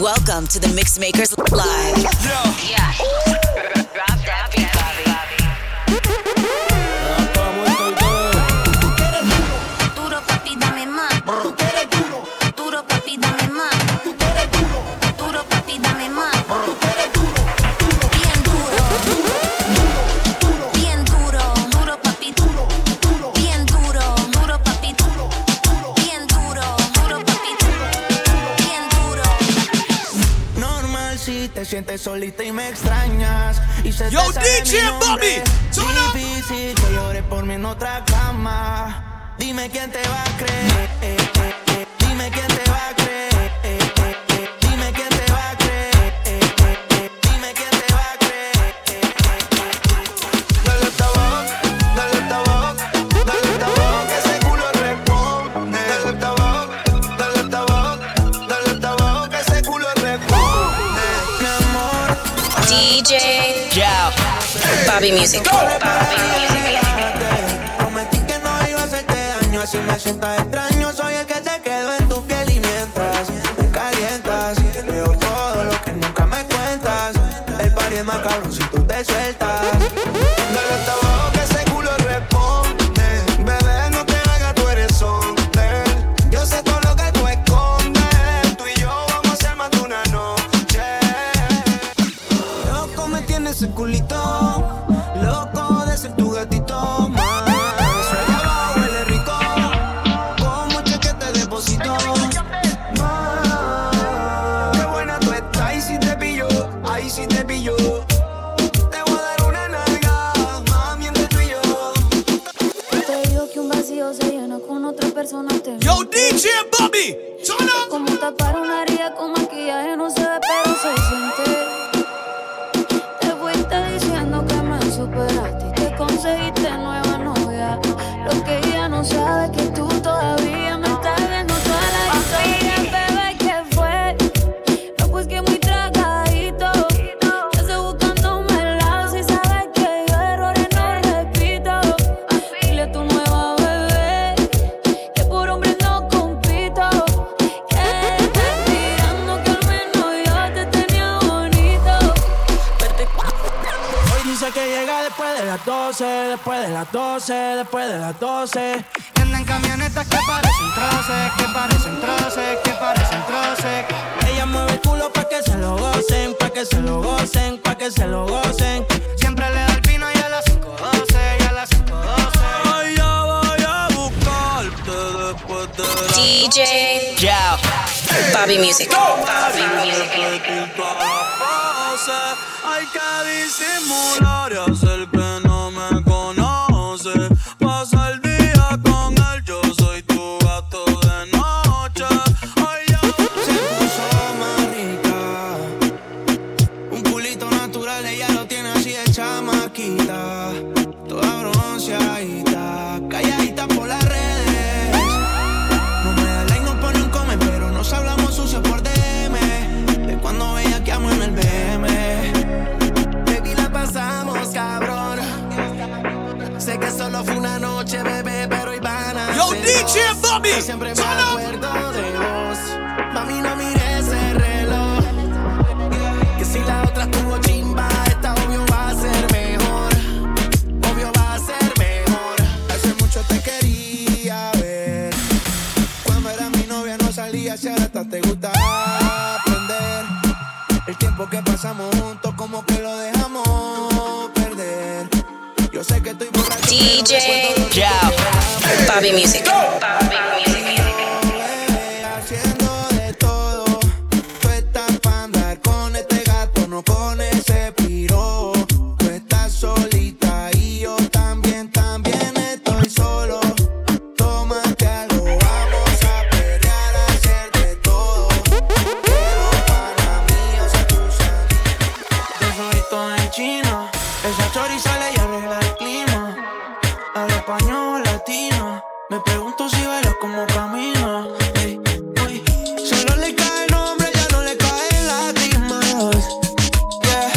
Welcome to the Mixmakers Live. Duro, papi, dame más. Tú quieres duro. Duro, papi, dame más. Tú quieres duro. Duro, papi, dame más. Tú quieres duro. Bien duro. Duro, bien duro. Duro, papi, duro. Bien duro. Duro, papi, duro. Bien duro. Duro, papi, duro. Bien duro. Normal si te sientes solita y me extrañas. Y se yo, DJ Bobby. Difícil que llore por mí en otra cama. Dime quién te va a creer. Dime quién te va a creer. Dime quién te va a creer. Dime quién te va a creer. Dale tabaco, dale tabaco, dale tabaco, que ese culo responde. Dale tabaco, dale tabaco, dale tabaco, que ese culo responde. Mi amor, DJ Joe. Bobby Music. Bobby Music. Prometí que no iba a hacerte daño, así me sientas extraño. Soy el que te quedó en tu piel y mientras te calientas, veo todo lo que nunca me cuentas. El party es más cabrón si tú te sueltas. Dale hasta abajo que ese culo responde. Bebé, no te hagas, tú eres solter. Yo sé todo lo que tú escondes. Tú y yo vamos a armar una noche. Loco me tiene ese culito. Loco de ser tu gatito, más. Allá abajo huele rico, con mucho que te deposito, más. Qué buena tú estás, ahí sí te pillo, ahí sí te pillo. Te voy a dar una nalga, mami, entre tú y yo. Te digo que un vacío se llena con otra persona. Te yo, DJ Bobby, solo. Como tapar una herida con maquillaje no se ve, pero se siente. Superaste y te conseguiste nueva novia. Lo que ella no sabe es que tú todavía me estás viendo toda la historia, bebé, ¿qué fue? No, pues que muy tragadito. Yo estoy buscándome el lado. Si sabes que yo errores no repito. Dile a tu nueva bebé que por hombres no compito. Que te mirando que al menos yo te tenía bonito. Hoy dice que llega después de las 12, después de las 12, después de las 12. Que andan camionetas que parecen troces, que parecen troces, que parecen troces. Ella mueve el culo pa' que se lo gocen, pa' que se lo gocen, pa' que se lo gocen. Siempre le da el pino y a las 5:12, y a las 5:12. Hoy yo voy a buscarte después de las 12. DJ Joe. Bobby Music. Bobby Music. Hay que disimular y hacer que no me conoce. Pasa el día con él, yo soy tu gato de noche. Ay, ya se puso más rica. Un culito natural, ella lo tiene así de chamaquita. Toda bronceadita, calladita por las redes. No me da like, no pone un come, pero nos hablamos sucio por DM. De cuando veía que amo en el BM. Pasamos, cabrón. Sé que solo fue una noche, bebé, pero iban a yo, DJ Bobby. Yo siempre me acuerdo de vos. Mami, no mires el reloj. Que si la otra estuvo chimba, esta obvio va a ser mejor. Obvio va a ser mejor. Hace mucho te quería ver. Cuando era mi novia no salía, si ahora hasta te gusta aprender. El tiempo que pasamos juntos como que lo dejamos. Yo sé que estoy borracho, DJ Joe. Bobby Music. Bobby Music. Haciendo de todo. Tú estás pa' andar con este gato, no con ese piro. Tú estás solita y yo también, también estoy solo. Tómate algo, vamos a pelear, a hacer de todo. Pero para mí, o sea, tus amigos. Yo soy todo en chino. Esa choriza le me pregunto si baila como camina. Hey, hey. Solo le cae el nombre, ya no le cae la misma. Yeah.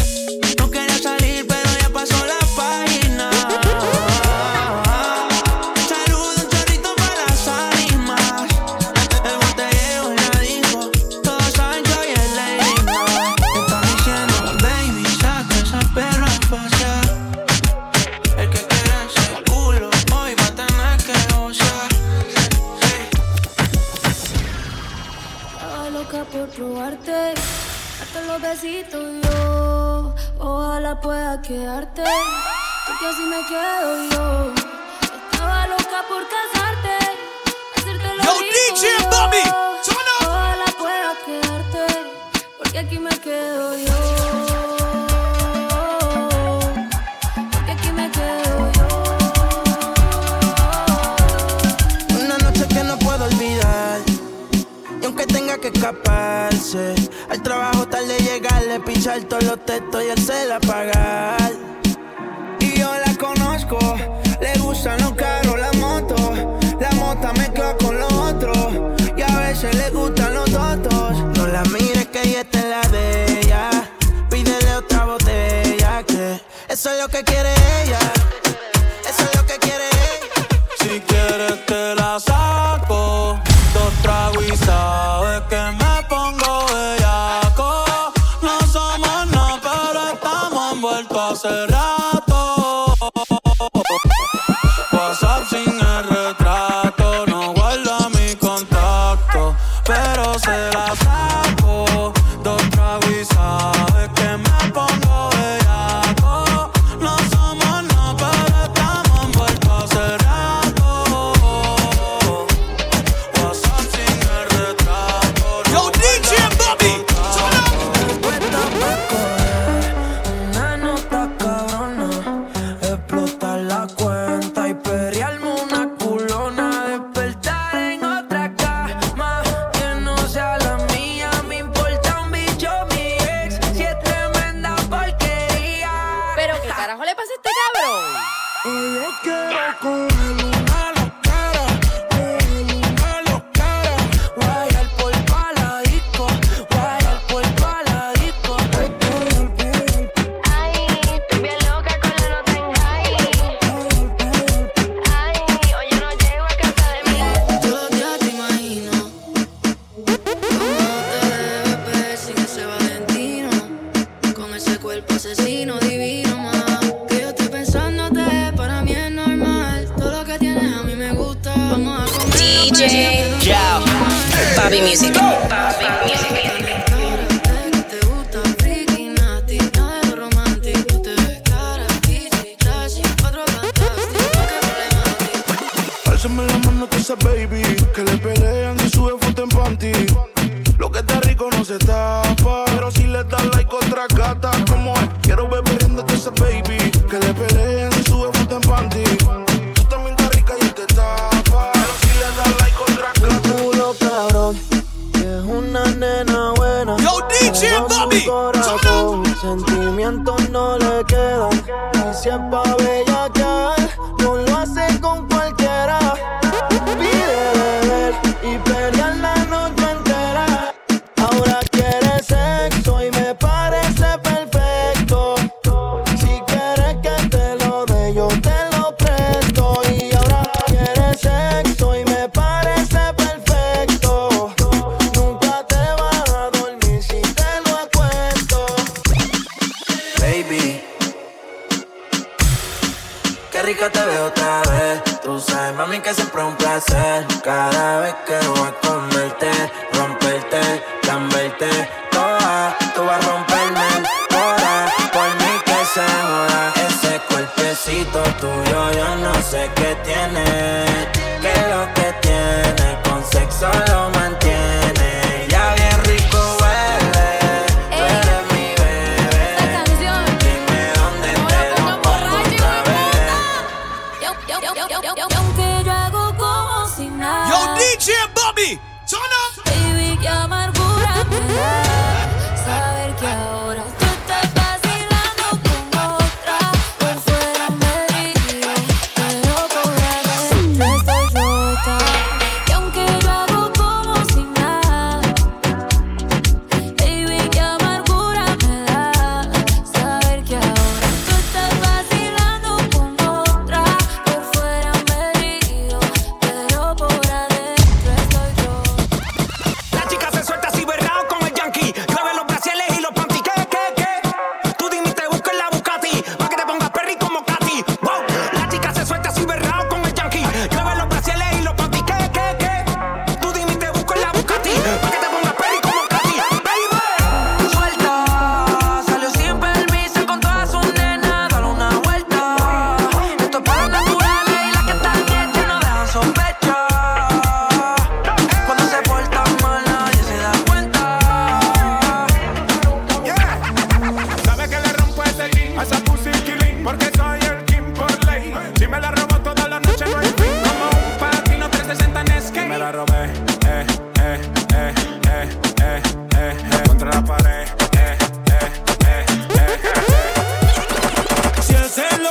No quería salir, pero ya pasó la página. Saludo un chorrito para las ánimas. El botellero en la disco, todos saben que hoy es ley. besito yo, ojalá pueda quedarte, porque así me quedo yo. Estaba loca por casarte, hacerte lo yo, DJ yo. Bobby, ojalá pueda quedarte, porque aquí me quedo yo. Que escaparse al trabajo tarde llegarle, pichar todos los textos y él se la pagar. Y yo la conozco, le gustan los carros, la moto. La mota mezcla con los otros y a veces le gustan los dotos. No la mires que ella está en la de ella, pídele otra botella que eso es lo que quiere ella. Eso es lo que quiere ella. Si quieres te la saco, dos tragos y sabes que me pongo bellaco. No somos nada, pero estamos envueltos hace rato. WhatsApp sin el retrato, no guarda mi contacto, pero se la saco. Dos tragos y sabes que me pongo bellaco. No somos nada, pero estamos envueltos hace rato.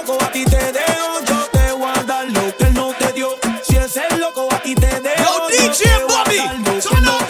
loco, a ti te dejo. Yo te voy a dar lo que él no te dio. Si él es loco, a ti te dejo. Yo DJ Bobby. DJ Bobby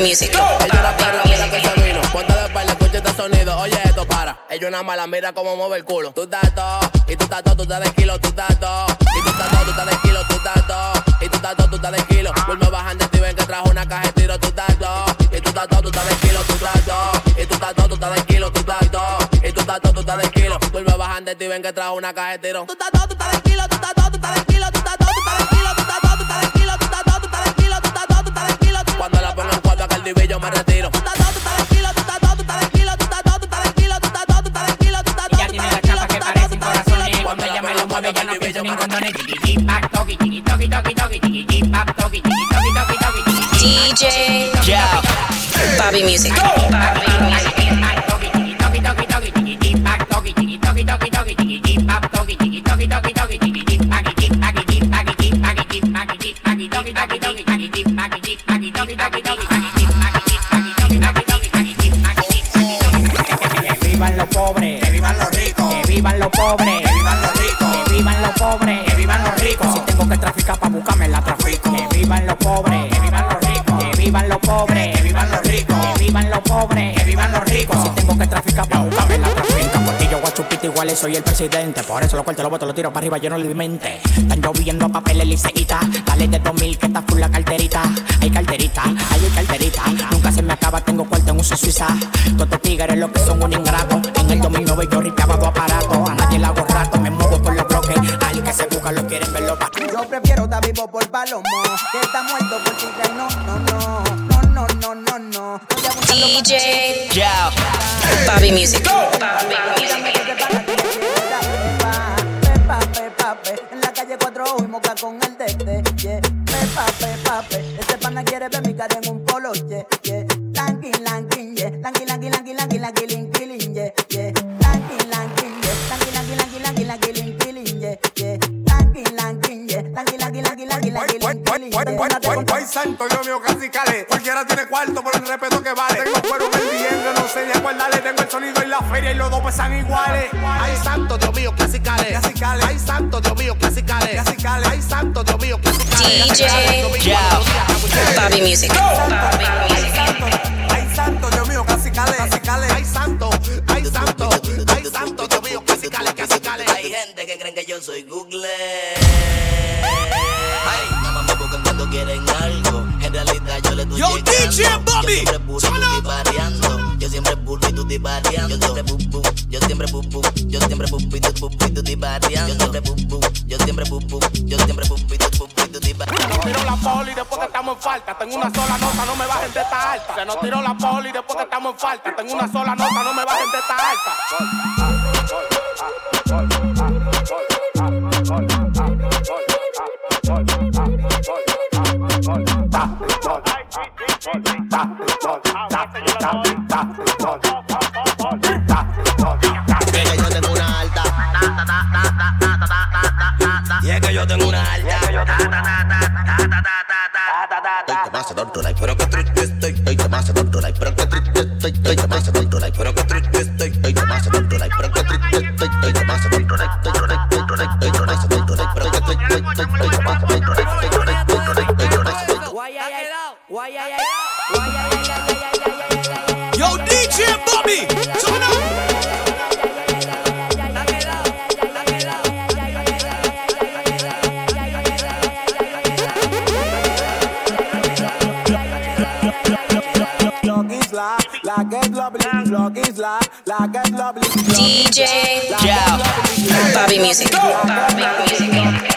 Music. Cuando después le escucho este sonido, oye esto para. Ella una mala, mira cómo mueve el culo. Tú tato, y tú tato, tú te des kilo, tú tato. Y tú tato, tú te des kilo, tú tato. Y tú tato, tú te des kilo. Vuelve bajando y te ven que trajo una caja de tiro, tú tato. Y tú tato, tú te des kilo, tú tato. Y tú tato, tú te des kilo, tú tato. Y tú tato, tú te des kilo. Vuelve bajando y te ven que trajo una caja de tiro. Tú tato, tú te des kilo, tú tato, tú te des kilo, tú tato, tú te des kilo, tú tato, tú te des kilo. Cuando la pongo en cuadro, que el divillo yo me retiro. Tú estás todo, tú estás tranquilo, tú estás todo, tú estás tranquilo, tú estás todo, tú estás tranquilo, tú estás todo, tú estás tranquilo, tú estás todo. Ella tiene la chapa que parece un corazón y cuando ella me lo mueve, ya no pienso ni en condones. Tiki-tiki-pac, toki, tiki-toki-toki, toki, tiki-tiki-pac, toki, tiki-toki-toki, toki. DJ Bobby Music. Bobby Music. Toki, tiki-toki-toki, toki, tiki-tiki-pac, toki, tiki-toki-toki, toki, tiki-tiki-pac, toki, tiki-toki-toki, tiki-tiki-pac, tiki-pac, tiki-pac, tiki-pac, tiki-pac, tiki-pac, tiki-pac, tiki-pac. Que vivan los pobres, que vivan los ricos, que vivan los pobres, que vivan los ricos, que vivan los pobres, que vivan los ricos. Si tengo que traficar pa' buscarme la trafico. Que vivan los pobres, que vivan los ricos, que vivan los pobres, que vivan los ricos, que vivan los pobres, que vivan los ricos. Si tengo que traficar pa' buscarme la trafico. Porque yo guachupito igual y soy el presidente. Por eso lo cuento, lo boto, lo tiro para arriba, yo no le di mente. Están lloviendo papeles liceíta. Dale de 2000 que está full la carterita. Hay carterita, hay carterita. Nunca se me acaba, tengo cuarto en uso suiza. Todos estos tigres lo que son un ingrato. En el 2009 yo ripeaba dos aparatos. A nadie le hago rato, me muevo por los bloques. Al que se busca lo quieren verlo pa'. Yo prefiero estar vivo por palomo que está muerto por tigre. No, no, no, no, no, no, no. DJ Bobby Music. Bobby Music. En la calle 4 y moca con el dente. Yeah. Pepa, pepa, pe. Este pana quiere ver mi cara en un polo. Yeah, yeah. Lankin, lankin, yeah. Lankin, lankin, lankin, lankin, lankin, killing, yeah, yeah. Lankin, lankin, yeah. Lankin, lankin, lankin, lankin, lankin, killing, yeah, yeah. Lankin, lankin, yeah. Lankin, lankin, lankin, lankin, lankin, killing, yeah. Voy santo, yo mío casi calé. Cualquiera tiene cuarto por el respeto que vale. Tengo cuero vendiendo, no sé ni a cuál darle. Tengo el sonido y la feria y los dos pesan iguales. Ay, santo, Dios mío, casi calé. Ay, santo, Dios mío, casi calé. Ay, santo, Dios mío, casi calé. DJ Bobby Music. Bobby Music. Ay, santo, Dios mío, casi calé. Ay, santo, ay, santo. Ay, santo, Dios mío, casi calé, casi calé. Hay gente que creen que yo soy Google. Ay, nada más me buscan cuando quieren algo. En realidad yo le estoy yo llegando. Yo DJ Bobby. Yo siempre burro y tú te variando. Yo siempre pupu, yo siempre pupu y tú te variando. Yo siempre pupu, yo siempre pupu y tú te variando. Se nos tiró la poli después que estamos en falta. Tengo una sola nota, no me bajen de esta alta. Se nos tiró la poli después que estamos en falta. Tengo una sola nota, no me bajen de esta alta. Es que yo tengo una alta. Y es que yo tengo una alta. Yo, DJ Bobby, turn up. DJ Bobby Music. Bobby Music.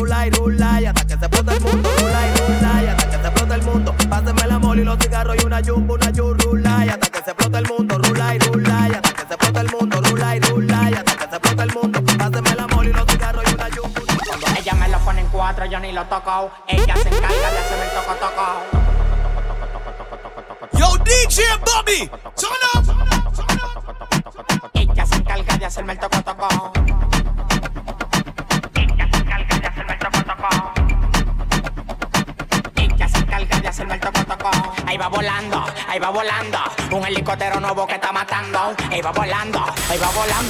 rula y rula y hasta que se explota el mundo. Rula y rula y hasta que se explota el mundo. Pásenme la mole y los cigarros y una yumbo, rula y hasta que se explota el mundo. Rula y rula y hasta que se explota el mundo. Rula y rula y hasta que se explota el mundo. Pásenme la mole y los cigarros y una yumbo. Cuando ella me lo pone en cuatro yo ni lo toco. Ella se encarga de hacerme el toco toco. Yo DJ Bobby, turn up. Ella se encarga de hacerme el toco toco. Ella se encarga de hacerme el toco toco. Ella se encarga de hacerme el toco toco. Ahí va volando, un helicóptero nuevo que está matando. Ahí va volando,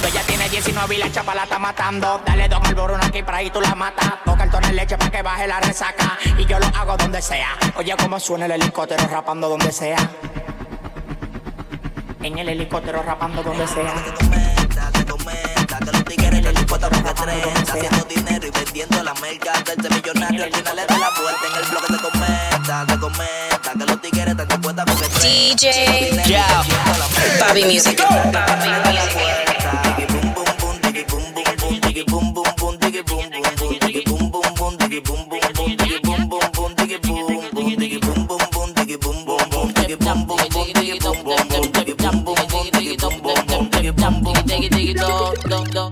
ella tiene 19 y la chapa la está matando. Dale dos alborunas aquí para ahí tú la matas. Toca el tono de leche para que baje la resaca. Y yo lo hago donde sea. Oye cómo suena el helicóptero rapando donde sea. En el helicóptero rapando donde sea. Se comenta que los tigres en el helicóptero se trenzan, haciendo dinero y vendiendo la merca del millonario al final le da la vuelta. En el blog se comenta que los tigres están de cuenta con el DJ Bobby Music.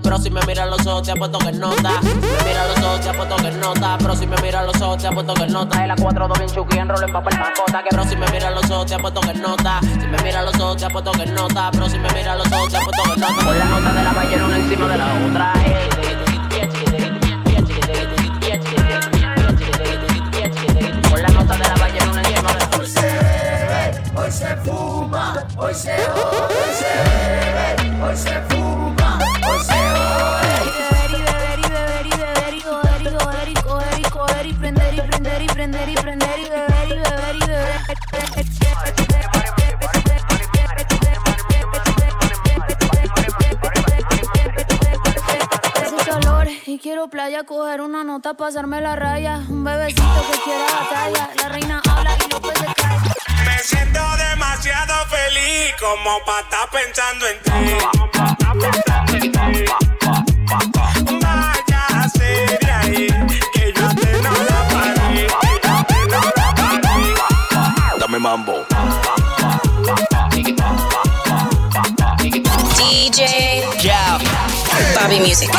Pero si me mira los ojos te apuesto que nota. Me mira los ojos te apuesto que nota. Pero si me mira los ojos te apuesto que nota. Es la 4-2 bien chuki, enrolo en papel mascota. Pero si me mira los ojos te apuesto que nota. Si me mira los ojos te apuesto que nota. Pero si me mira los ojos te apuesto que nota. Con la nota de la ballena una encima de la otra. Con la nota de la ballena una encima de la otra. Hoy se bebe, hoy se fuma, hoy se joda, hoy se bebe, hoy se fuma. Y quiero playa, coger una nota, pasarme la raya. Un bebecito que quiera batalla. La reina habla y no puede caer. Me siento demasiado feliz como pa' estar pensando en ti. Vaya seria ahí, que yo te no la parí. Dame mambo. DJ Bobby Music.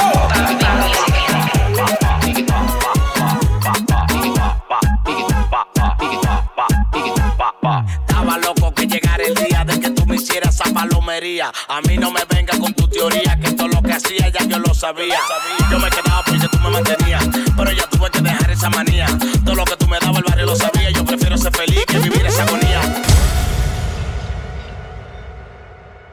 Estaba loco que llegara el día de que tú me hicieras esa palomería. A mí no me venga con tu teoría que todo lo que hacía ya yo lo sabía. Yo me quedaba porque tú me mantenías, pero ya tuve que dejar esa manía.